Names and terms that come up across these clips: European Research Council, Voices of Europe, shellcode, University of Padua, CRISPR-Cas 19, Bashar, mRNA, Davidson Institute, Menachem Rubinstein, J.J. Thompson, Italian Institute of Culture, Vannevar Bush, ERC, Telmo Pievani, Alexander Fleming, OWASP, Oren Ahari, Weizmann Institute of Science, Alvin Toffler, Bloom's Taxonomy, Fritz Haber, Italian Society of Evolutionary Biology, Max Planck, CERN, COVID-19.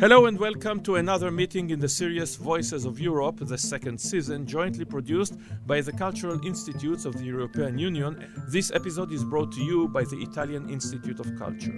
Hello and welcome to another meeting in the series Voices of Europe, the second season, jointly produced by the Cultural Institutes of the European Union. This episode is brought to you by the Italian Institute of Culture.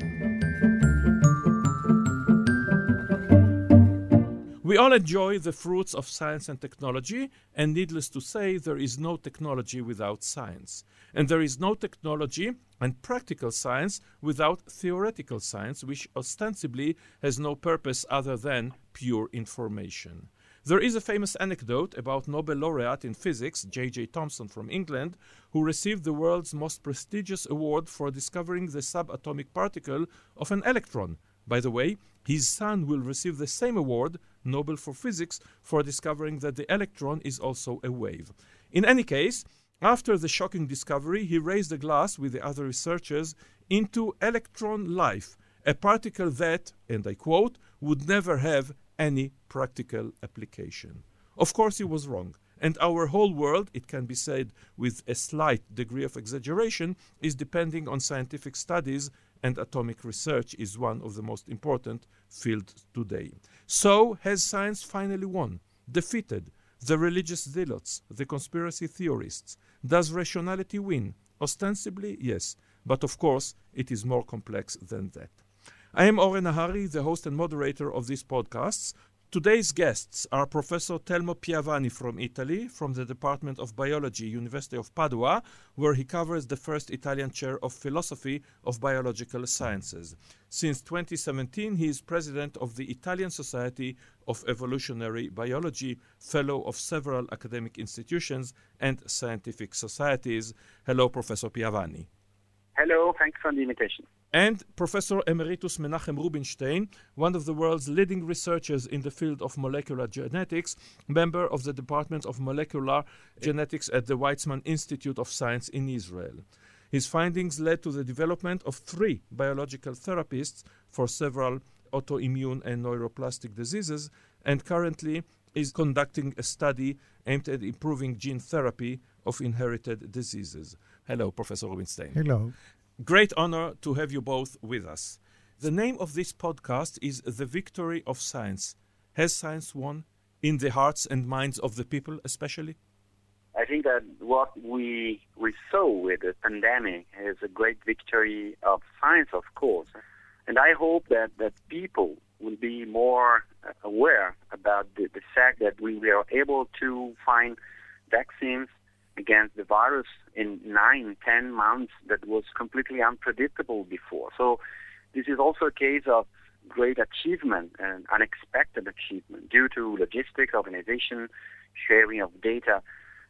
We all enjoy the fruits of science and technology, and needless to say, there is no technology without science. And there is no technology and practical science without theoretical science, which ostensibly has no purpose other than pure information. There is a famous anecdote about Nobel laureate in physics, J.J. Thompson from England, who received the world's most prestigious award for discovering the subatomic particle of an electron. By the way, his son will receive the same award, Nobel for Physics, for discovering that the electron is also a wave. In any case, after the shocking discovery, he raised a glass with the other researchers into electron life, a particle that, and I quote, would never have any practical application. Of course, he was wrong. And our whole world, it can be said with a slight degree of exaggeration, is depending on scientific studies, and atomic research is one of the most important fields today. So has science finally won, defeated the religious zealots, the conspiracy theorists? Does rationality win? Ostensibly, yes. But of course, it is more complex than that. I am Oren Ahari, the host and moderator of these podcasts. Today's guests are Professor Telmo Pievani from Italy, from the Department of Biology, University of Padua, where he covers the first Italian chair of philosophy of biological sciences. Since 2017, he is president of the Italian Society of Evolutionary Biology, fellow of several academic institutions and scientific societies. Hello, Professor Pievani. Hello, thanks for the invitation. And Professor Emeritus Menachem Rubinstein, one of the world's leading researchers in the field of molecular genetics, member of the Department of Molecular Genetics at the Weizmann Institute of Science in Israel. His findings led to the development of three biological therapies for several autoimmune and neuroplastic diseases, and currently is conducting a study aimed at improving gene therapy of inherited diseases. Hello, Professor Rubinstein. Hello. Great honor to have you both with us. The name of this podcast is The Victory of Science. Has science won in the hearts and minds of the people especially? I think that what we saw with the pandemic is a great victory of science, of course. And I hope that people will be more aware about the fact that we were able to find vaccines against the virus in 9-10 months that was completely unpredictable before. So this is also a case of great achievement and unexpected achievement due to logistics, organization, sharing of data.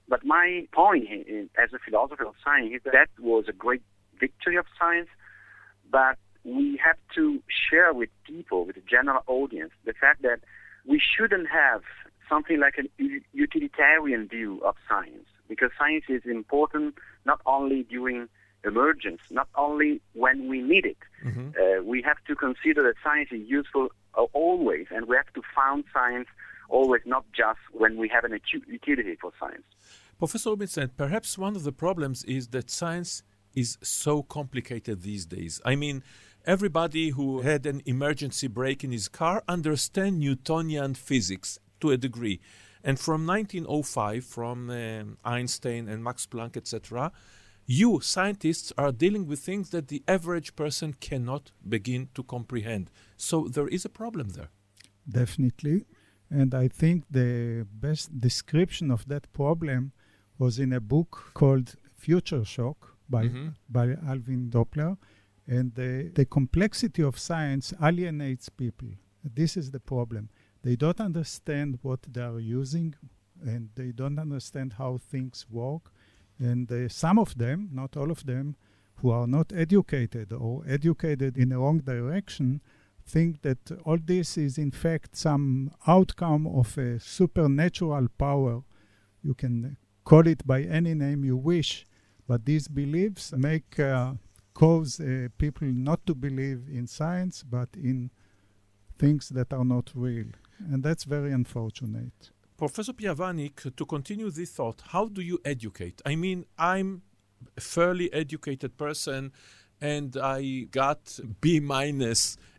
But my point as a philosopher of science is that was a great victory of science, but we have to share with people, with the general audience, the fact that we shouldn't have something like an utilitarian view of science, because science is important not only during emergence, not only when we need it. Mm-hmm. We have to consider that science is useful always, and we have to found science always, not just when we have an utility for science. Professor Rubinstein, perhaps one of the problems is that science is so complicated these days. I mean, everybody who had an emergency brake in his car understands Newtonian physics to a degree. And from 1905, from Einstein and Max Planck, etc., you scientists are dealing with things that the average person cannot begin to comprehend. So there is a problem there. Definitely. And I think the best description of that problem was in a book called Future Shock by Alvin Toffler. And the complexity of science alienates people. This is the problem. They don't understand what they are using, and they don't understand how things work. And some of them, not all of them, who are not educated or educated in the wrong direction, think that all this is in fact some outcome of a supernatural power. You can call it by any name you wish, but these beliefs make cause people not to believe in science, but in things that are not real. And that's very unfortunate. Professor Pievani, to continue this thought, how do you educate? I mean, I'm a fairly educated person, and I got B-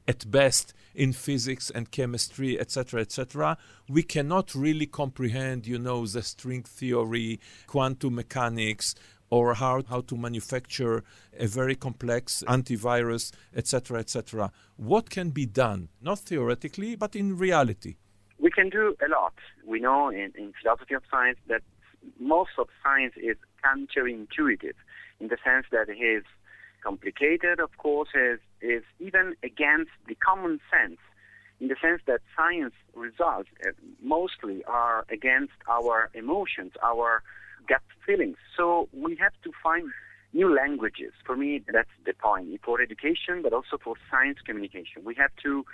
at best in physics and chemistry, etc., etc. We cannot really comprehend, you know, the string theory, quantum mechanics, or how to manufacture a very complex antivirus, etc., etc. What can be done? Not theoretically, but in reality. We can do a lot. We know in philosophy of science that most of science is counterintuitive, in the sense that it is complicated, of course, is even against the common sense, in the sense that science results mostly are against our emotions, our gut feelings. So we have to find new languages. For me, that's the point, for education, but also for science communication. We have to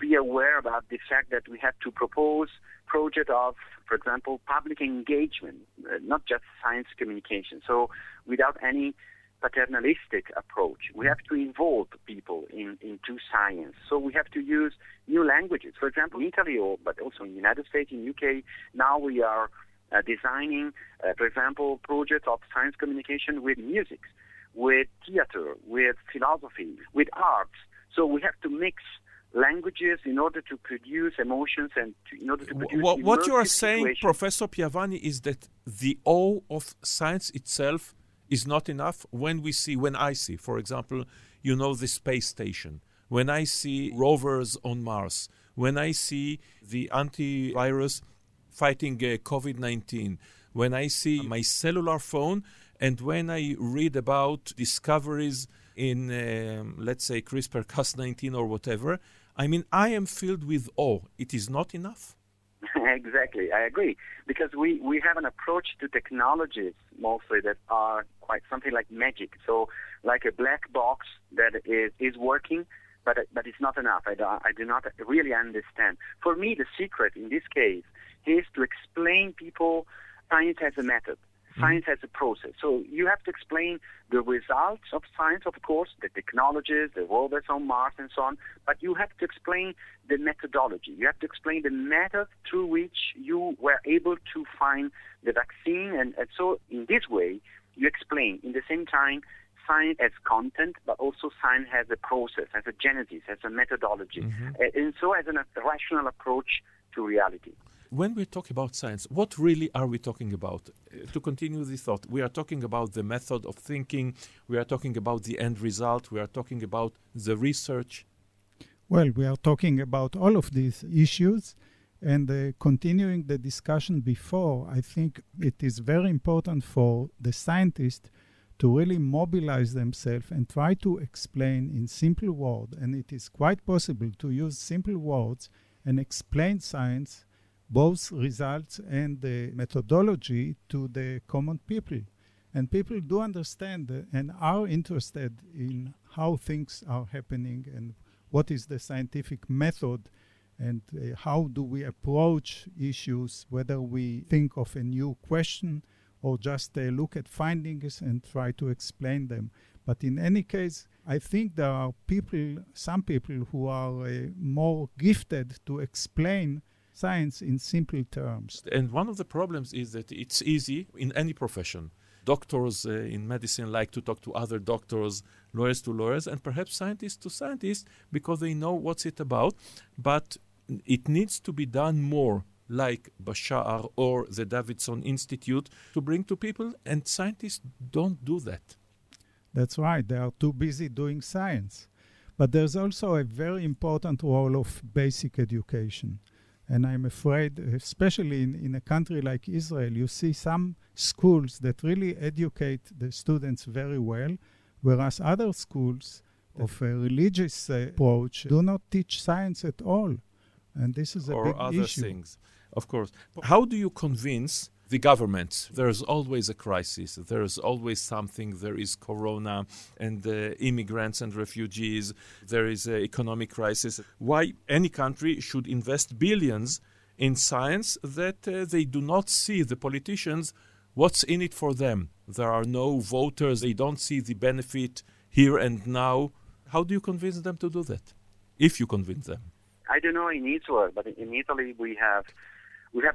be aware about the fact that we have to propose project of, for example, public engagement, not just science communication. So without any paternalistic approach, we have to involve people into science. So we have to use new languages. For example, in Italy, but also in the United States, in UK, now we are designing, for example, projects of science communication with music, with theater, with philosophy, with arts. So we have to mix languages in order to produce emotions and in order to produce... What you are saying, situations. Professor Pievani, is that the awe of science itself is not enough. When I see, for example, you know, the space station, when I see rovers on Mars, when I see the antivirus fighting COVID-19, when I see my cellular phone, and when I read about discoveries in, let's say, CRISPR-Cas 19 or whatever, I mean, I am filled with awe. It is not enough. Exactly, I agree. Because we have an approach to technologies mostly that are quite something like magic. So like a black box that is working, but it's not enough. I do not really understand. For me, the secret in this case is to explain people science as a method, science as a process. So you have to explain the results of science, of course, the technologies, the rovers on Mars and so on, but you have to explain the methodology. You have to explain the method through which you were able to find the vaccine. And so in this way, you explain in the same time science as content, but also science as a process, as a genesis, as a methodology, and so as a rational approach to reality. When we talk about science, what really are we talking about? To continue the thought, we are talking about the method of thinking, we are talking about the end result, we are talking about the research. Well, we are talking about all of these issues, and continuing the discussion before, I think it is very important for the scientists to really mobilize themselves and try to explain in simple words, and it is quite possible to use simple words and explain science, both results and the methodology, to the common people. And people do understand and are interested in how things are happening and what is the scientific method and how do we approach issues, whether we think of a new question or just look at findings and try to explain them. But in any case, I think there are people, some people who are more gifted to explain science in simple terms. And one of the problems is that it's easy in any profession. Doctors in medicine like to talk to other doctors, lawyers to lawyers, and perhaps scientists to scientists, because they know what's it about. But it needs to be done more, like Bashar or the Davidson Institute, to bring to people, and scientists don't do that. That's right. They are too busy doing science. But there's also a very important role of basic education. And I'm afraid, especially in a country like Israel, you see some schools that really educate the students very well, whereas other schools of a religious approach do not teach science at all. And this is a big issue. Or other things, of course. How do you convince the government? There is always a crisis. There is always something. There is corona and immigrants and refugees. There is an economic crisis. Why any country should invest billions in science that they do not see, the politicians, what's in it for them? There are no voters. They don't see the benefit here and now. How do you convince them to do that, if you convince them? I don't know in Israel, but in Italy we have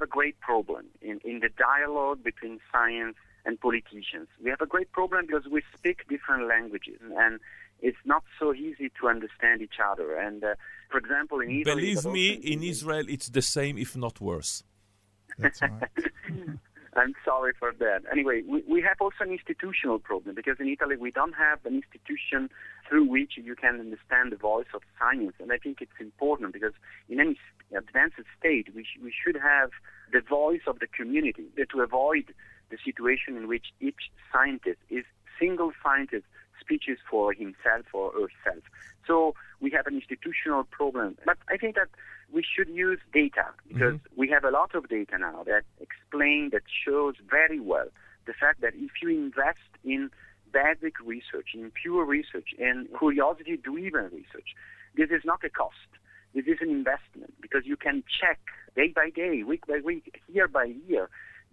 a great problem in the dialogue between science and politicians. We have a great problem because we speak different languages. And it's not so easy to understand each other. And for example, in Italy, believe me, in Israel, it's the same, if not worse. That's right. I'm sorry for that. Anyway, we have also an institutional problem, because in Italy we don't have an institution through which you can understand the voice of science. And I think it's important, because in any advanced state, we should have the voice of the community, to avoid the situation in which each scientist is single scientist speeches for himself or herself. So we have an institutional problem. But I think that we should use data, because we have a lot of data now that explain, that shows very well the fact that if you invest in basic research, in pure research, and curiosity-driven research, this is not a cost. This is an investment, because you can check day by day, week by week, year by year,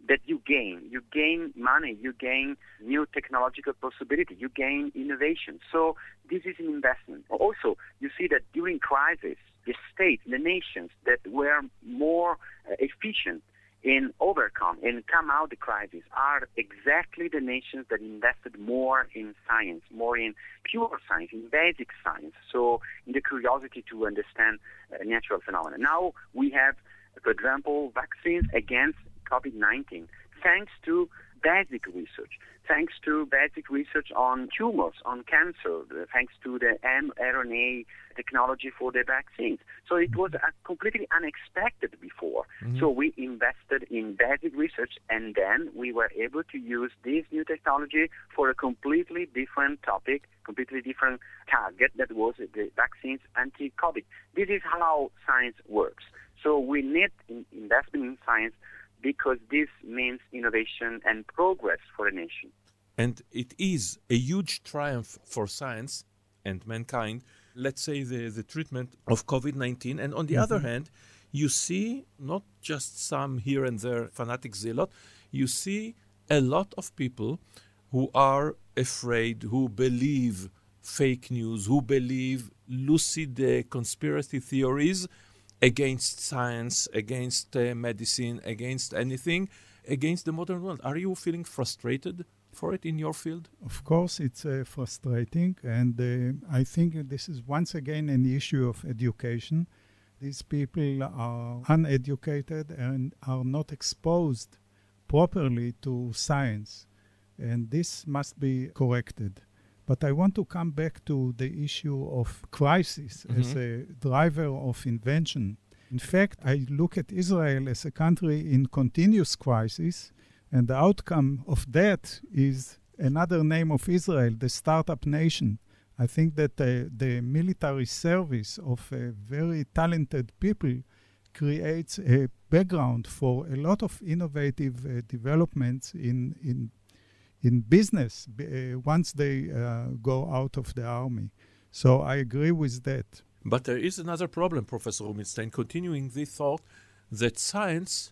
that you gain. You gain money, you gain new technological possibility, you gain innovation. So this is an investment. Also, you see that during crisis, the states, the nations that were more efficient in overcome and come out of the crisis are exactly the nations that invested more in science, more in pure science, in basic science, so in the curiosity to understand natural phenomena. Now we have, for example, vaccines against COVID-19, thanks to basic research, thanks to basic research on tumors, on cancer, thanks to the mRNA technology for the vaccines. So it was completely unexpected before. So we invested in basic research, and then we were able to use this new technology for a completely different topic, completely different target, that was the vaccines anti-COVID. This is how science works. So we need investment in science, because this means innovation and progress for a nation. And it is a huge triumph for science and mankind, let's say the treatment of COVID-19. And on the other hand, you see not just some here and there fanatic zealot, you see a lot of people who are afraid, who believe fake news, who believe lucid conspiracy theories, against science, against medicine, against anything, against the modern world. Are you feeling frustrated for it in your field? Of course, it's frustrating. And I think this is once again an issue of education. These people are uneducated and are not exposed properly to science. And this must be corrected. But I want to come back to the issue of crisis as a driver of invention. In fact, I look at Israel as a country in continuous crisis, and the outcome of that is another name of Israel, the startup nation. I think that the military service of very talented people creates a background for a lot of innovative developments in business, once they go out of the army. So I agree with that. But there is another problem, Professor Rubinstein, continuing the thought that science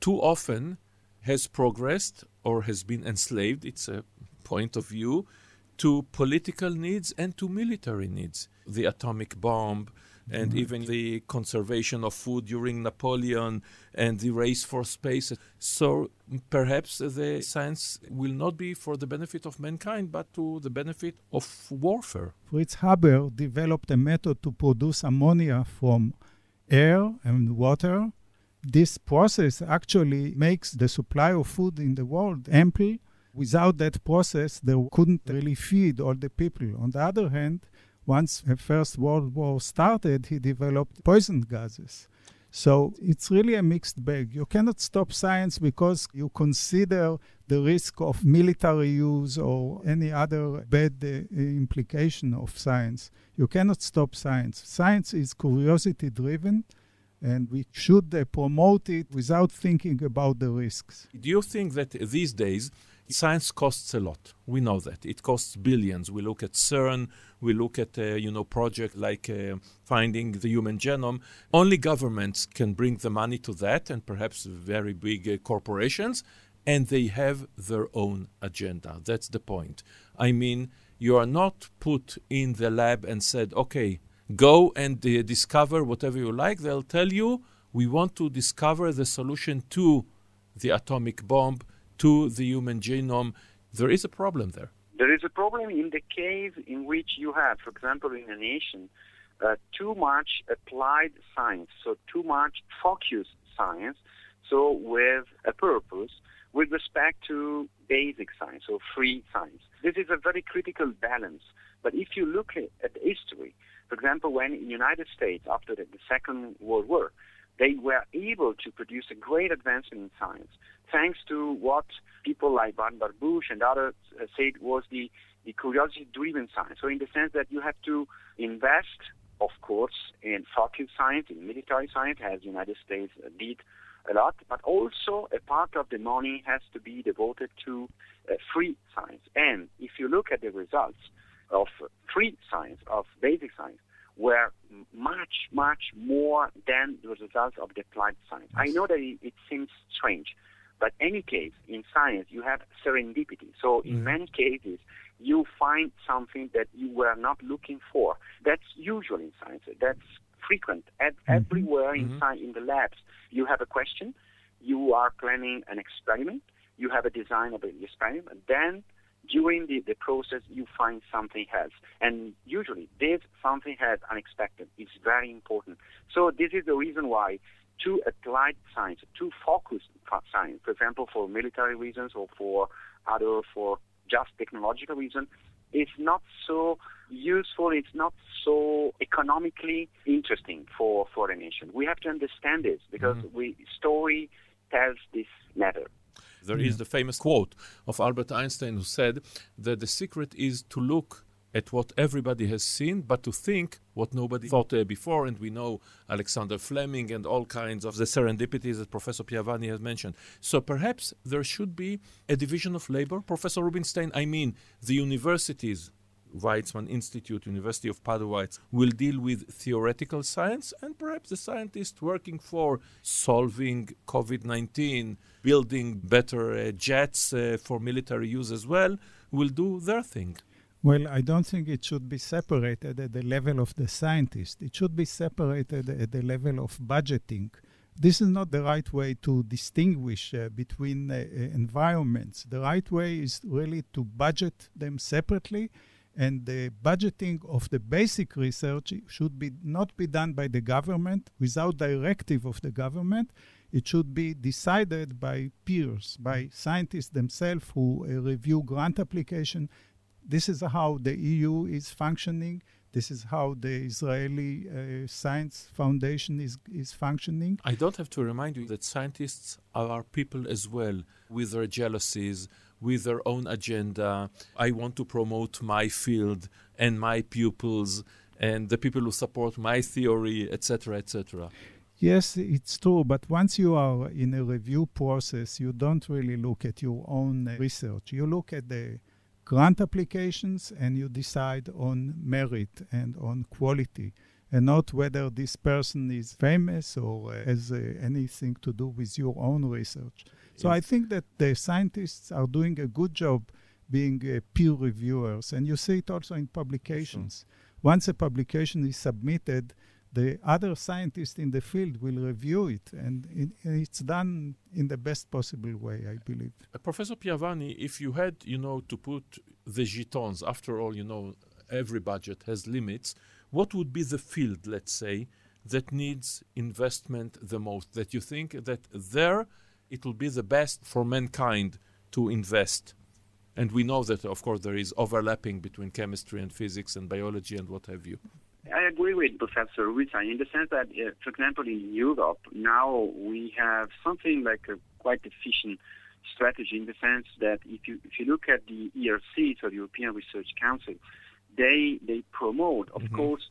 too often has progressed or has been enslaved, it's a point of view, to political needs and to military needs. The atomic bomb and even the conservation of food during Napoleon and the race for space. So perhaps the science will not be for the benefit of mankind, but to the benefit of warfare. Fritz Haber developed a method to produce ammonia from air and water. This process actually makes the supply of food in the world ample. Without that process, they couldn't really feed all the people. On the other hand, once the First World War started, he developed poison gases. So it's really a mixed bag. You cannot stop science because you consider the risk of military use or any other bad implication of science. You cannot stop science. Science is curiosity-driven, and we should promote it without thinking about the risks. Do you think that these days science costs a lot? We know that. It costs billions. We look at CERN, we look at, project like finding the human genome. Only governments can bring the money to that, and perhaps very big corporations, and they have their own agenda. That's the point. I mean, you are not put in the lab and said, okay, go and discover whatever you like. They'll tell you, we want to discover the solution to the atomic bomb, to the human genome. There is a problem there. There is a problem in the case in which you have, for example, in a nation, too much applied science, so too much focused science, so with a purpose, with respect to basic science or free science. This is a very critical balance. But if you look at history, for example, when in the United States, after the Second World War, they were able to produce a great advancement in science, thanks to what people like Vannevar Bush and others said was the curiosity-driven science. So in the sense that you have to invest, of course, in focused science, in military science, as the United States did a lot, but also a part of the money has to be devoted to free science. And if you look at the results of free science, of basic science, were much, much more than the results of the applied science. I know that it seems strange, but in any case, in science, you have serendipity. So in many cases, you find something that you were not looking for. That's usual in science. That's frequent. Everywhere in the labs, you have a question, you are planning an experiment, you have a design of an experiment, and then during the process, you find something else. And usually, this something else unexpected is very important. So this is the reason why to applied science, to focused science, for example, for military reasons or for just technological reasons, is not so useful, it's not so economically interesting for a nation. We have to understand this because story tells this matter. There is the famous quote of Albert Einstein, who said that the secret is to look at what everybody has seen, but to think what nobody thought before. And we know Alexander Fleming and all kinds of the serendipities that Professor Pievani has mentioned. So perhaps there should be a division of labor. Professor Rubinstein, I mean, the universities, Weizmann Institute, University of Padua, will deal with theoretical science, and perhaps the scientists working for solving COVID-19, building better jets for military use as well, will do their thing. Well, I don't think it should be separated at the level of the scientist. It should be separated at the level of budgeting. This is not the right way to distinguish between environments. The right way is really to budget them separately, and the budgeting of the basic research should not be done by the government without directive of the government. It should be decided by peers, by scientists themselves who review grant application. This is how the EU is functioning. This is how the Israeli Science Foundation is functioning. I don't have to remind you that scientists are people as well, with their jealousies, with their own agenda. I want to promote my field and my pupils and the people who support my theory, etc., etc. Yes, it's true. But once you are in a review process, you don't really look at your own research. You look at the grant applications and you decide on merit and on quality, and not whether this person is famous or has anything to do with your own research. So I think that the scientists are doing a good job being peer reviewers, and you see it also in publications. Sure. Once a publication is submitted, the other scientists in the field will review it, and it's done in the best possible way, I believe. Professor Pievani, if you had, to put the jetons, after all, every budget has limits, what would be the field, let's say, that needs investment the most, that you think that there it will be the best for mankind to invest? And we know that, of course, there is overlapping between chemistry and physics and biology and what have you. I agree with Professor Rubinstein in the sense that, for example, in Europe, now we have something like a quite efficient strategy in the sense that if you look at the ERC, so the European Research Council, they promote, of course,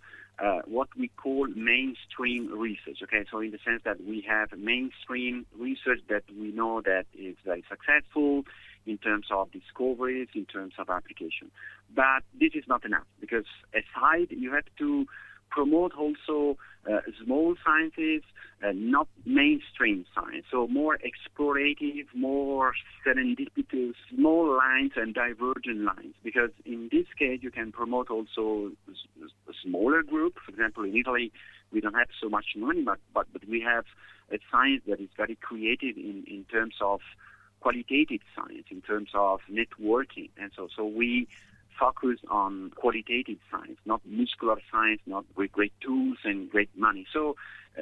what we call mainstream research. Okay, so in the sense that we have mainstream research that we know that is very successful in terms of discoveries, in terms of application. But this is not enough, because aside, you have to promote also small sciences, not mainstream science, so more explorative, more serendipitous, small lines and divergent lines, because in this case, you can promote also a smaller group. For example, in Italy, we don't have so much money, but we have a science that is very creative in terms of qualitative science in terms of networking. And so we focus on qualitative science, not muscular science, not with great tools and great money. So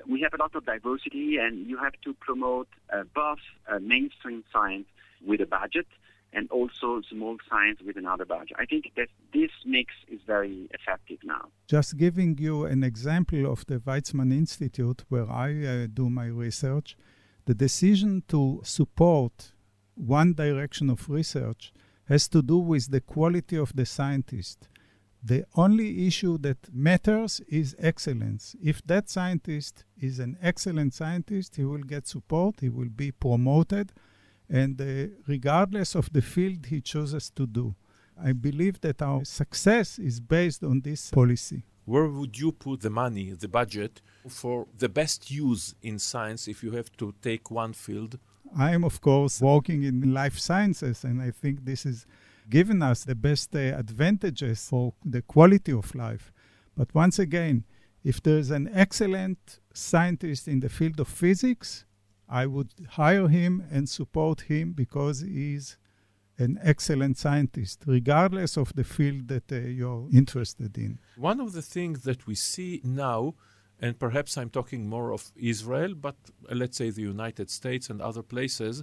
we have a lot of diversity, and you have to promote both mainstream science with a budget and also small science with another budget. I think that this mix is very effective now. Just giving you an example of the Weizmann Institute, where I do my research, the decision to support one direction of research has to do with the quality of the scientist. The only issue that matters is excellence. If that scientist is an excellent scientist, he will get support, he will be promoted, and regardless of the field he chooses to do. I believe that our success is based on this policy. Where would you put the money, the budget, for the best use in science if you have to take one field? I am, of course, working in life sciences, and I think this is given us the best advantages for the quality of life. But once again, if there is an excellent scientist in the field of physics, I would hire him and support him because he is an excellent scientist, regardless of the field that you're interested in. One of the things that we see now, and perhaps I'm talking more of Israel, but let's say the United States and other places,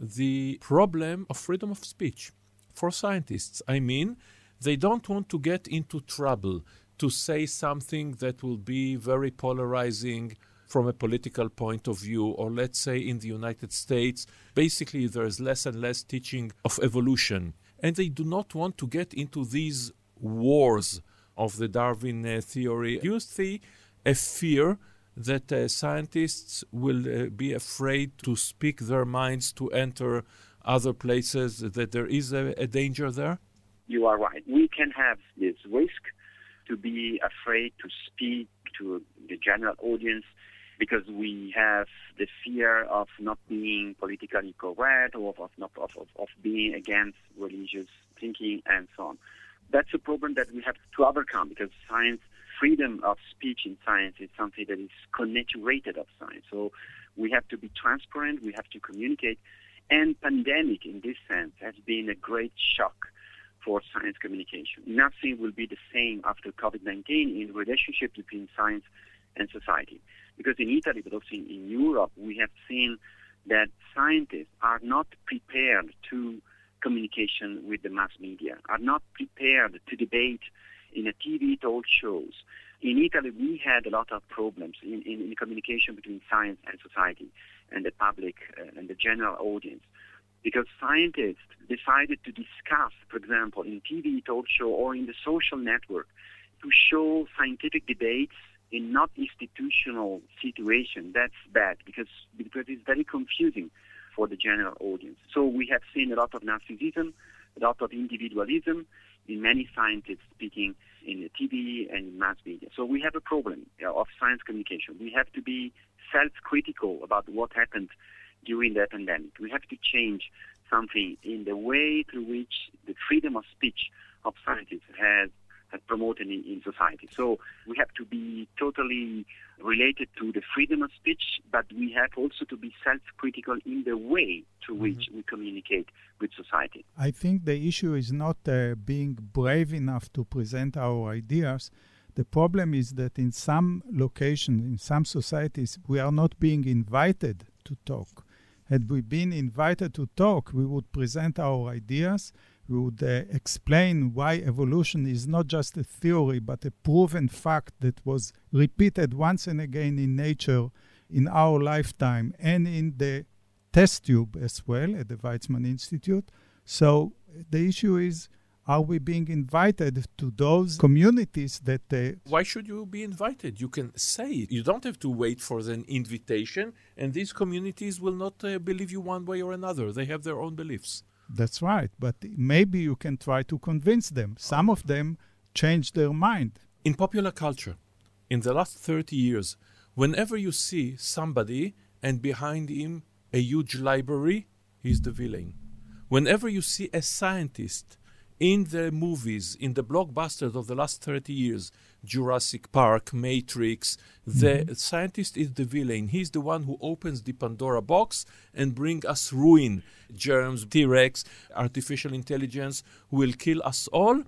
the problem of freedom of speech for scientists. I mean, they don't want to get into trouble to say something that will be very polarizing from a political point of view, or let's say in the United States, basically there is less and less teaching of evolution. And they do not want to get into these wars of the Darwin theory. Do you see a fear that scientists will be afraid to speak their minds, to enter other places, that there is a danger there? You are right. We can have this risk to be afraid to speak to the general audience, because we have the fear of not being politically correct or of being against religious thinking and so on. That's a problem that we have to overcome, because science, freedom of speech in science is something that is connected of science. So we have to be transparent, we have to communicate. And pandemic, in this sense, has been a great shock for science communication. Nothing will be the same after COVID-19 in relationship between science and society. Because in Italy, but also in Europe, we have seen that scientists are not prepared to communication with the mass media, are not prepared to debate in a TV talk shows. In Italy, we had a lot of problems in communication between science and society and the public and the general audience, because scientists decided to discuss, for example, in TV talk show or in the social network, to show scientific debates in not institutional situation. That's bad because it's very confusing for the general audience. So we have seen a lot of narcissism, a lot of individualism in many scientists speaking in the TV and in mass media. So we have a problem of science communication. We have to be self-critical about what happened during the pandemic. We have to change something in the way through which the freedom of speech of scientists has promoted in society. So we have to be totally related to the freedom of speech, but we have also to be self-critical in the way to which we communicate with society. I think the issue is not being brave enough to present our ideas. The problem is that in some locations, in some societies, we are not being invited to talk. Had we been invited to talk, we would present our ideas. We would explain why evolution is not just a theory, but a proven fact that was repeated once and again in nature, in our lifetime, and in the test tube as well at the Weizmann Institute. So the issue is, are we being invited to those communities that they... Why should you be invited? You can say it. You don't have to wait for an invitation, and these communities will not believe you one way or another. They have their own beliefs. That's right, but maybe you can try to convince them. Some of them change their mind. In popular culture, in the last 30 years, whenever you see somebody and behind him a huge library, he's the villain. Whenever you see a scientist in the movies, in the blockbusters of the last 30 years, Jurassic Park, Matrix, the scientist is the villain. He's the one who opens the Pandora box and brings us ruin. Germs, T-Rex, artificial intelligence will kill us all.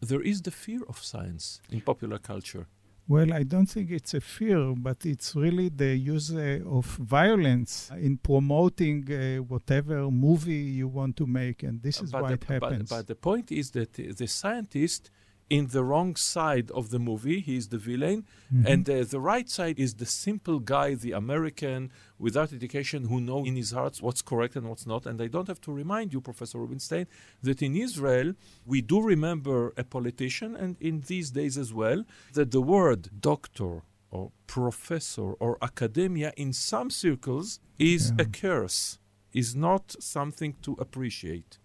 There is the fear of science in popular culture. Well, I don't think it's a fear, but it's really the use of violence in promoting whatever movie you want to make, and this is why it happens. But the point is that the scientist in the wrong side of the movie, he is the villain, and the right side is the simple guy, the American, without education, who knows in his heart what's correct and what's not. And I don't have to remind you, Professor Rubinstein, that in Israel, we do remember a politician, and in these days as well, that the word doctor or professor or academia in some circles is a curse, is not something to appreciate.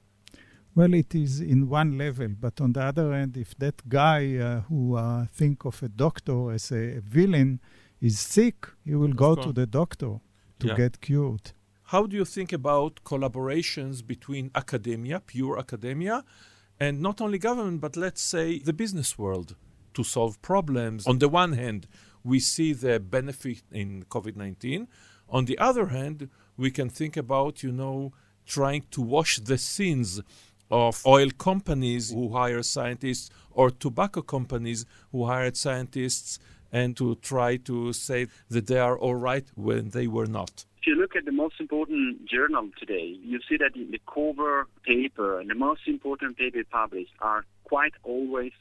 Well, it is in one level, but on the other hand, if that guy who think of a doctor as a villain is sick, he will go to the doctor to get cured. How do you think about collaborations between academia, pure academia, and not only government, but let's say the business world to solve problems? On the one hand, we see the benefit in COVID-19. On the other hand, we can think about, you know, trying to wash the sins of oil companies who hire scientists or tobacco companies who hired scientists, and to try to say that they are all right when they were not. If you look at the most important journal today, you see that in the cover paper and the most important paper published are quite always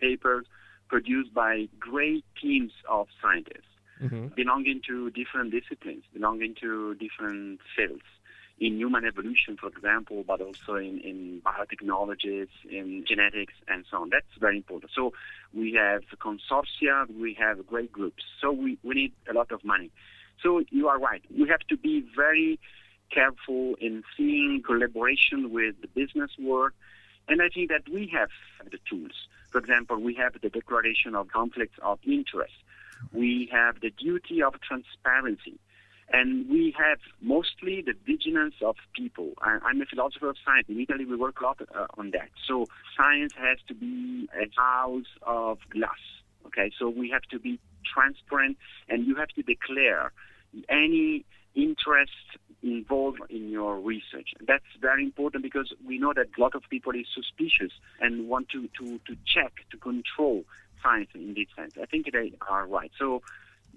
papers produced by great teams of scientists belonging to different disciplines, belonging to different fields. In human evolution, for example, but also in biotechnologies, in genetics, and so on. That's very important. So we have consortia, we have great groups. So we need a lot of money. So you are right. We have to be very careful in seeing collaboration with the business world. And I think that we have the tools. For example, we have the declaration of conflicts of interest. We have the duty of transparency. And we have mostly the vigilance of people. I'm a philosopher of science. In Italy, we work a lot on that. So science has to be a house of glass, okay? So we have to be transparent, and you have to declare any interest involved in your research. That's very important because we know that a lot of people is suspicious and want to check, to control science in this sense. I think they are right. So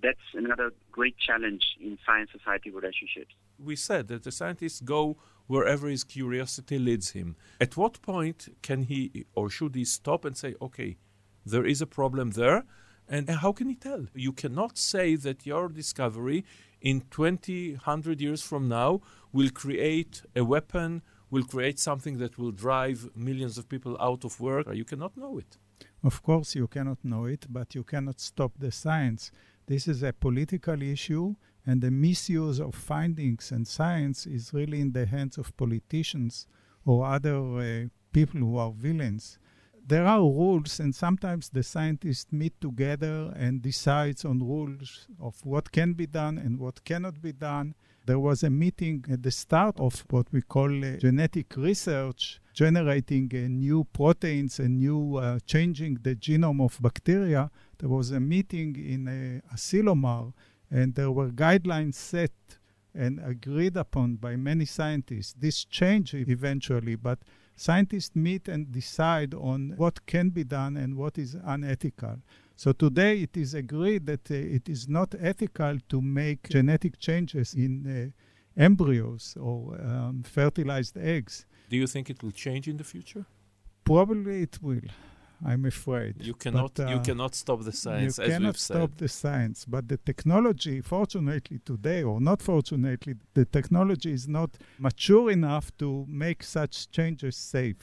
that's another great challenge in science-society relationships. We said that the scientists go wherever his curiosity leads him. At what point can he or should he stop and say, okay, there is a problem there, and how can he tell? You cannot say that your discovery in 20, 100 years from now will create a weapon, will create something that will drive millions of people out of work. You cannot know it. Of course, you cannot know it, but you cannot stop the science. This is a political issue, and the misuse of findings and science is really in the hands of politicians or other people who are villains. There are rules, and sometimes the scientists meet together and decides on rules of what can be done and what cannot be done. There was a meeting at the start of what we call genetic research, generating new proteins and new changing the genome of bacteria. There was a meeting in Asilomar, and there were guidelines set and agreed upon by many scientists. This changed eventually, but scientists meet and decide on what can be done and what is unethical. So today it is agreed that it is not ethical to make genetic changes in embryos or fertilized eggs. Do you think it will change in the future? Probably it will. I'm afraid. You cannot stop the science, as we've said. You cannot stop the science, but the technology, fortunately today, or not fortunately, the technology is not mature enough to make such changes safe.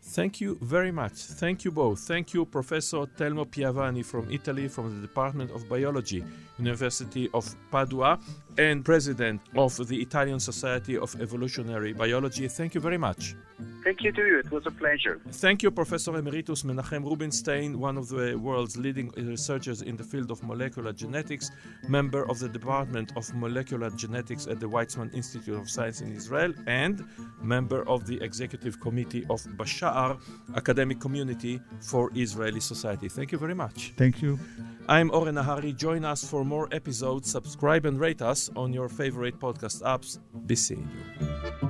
Thank you very much. Thank you both. Thank you, Professor Telmo Pievani from Italy, from the Department of Biology, University of Padua, and President of the Italian Society of Evolutionary Biology. Thank you very much. Thank you to you. It was a pleasure. Thank you, Professor Emeritus Menachem Rubinstein, one of the world's leading researchers in the field of molecular genetics, member of the Department of Molecular Genetics at the Weizmann Institute of Science in Israel, and member of the Executive Committee of Bashar, Academic Community for Israeli Society. Thank you very much. Thank you. I'm Oren Ahari. Join us for more episodes. Subscribe and rate us on your favorite podcast apps. Be seeing you.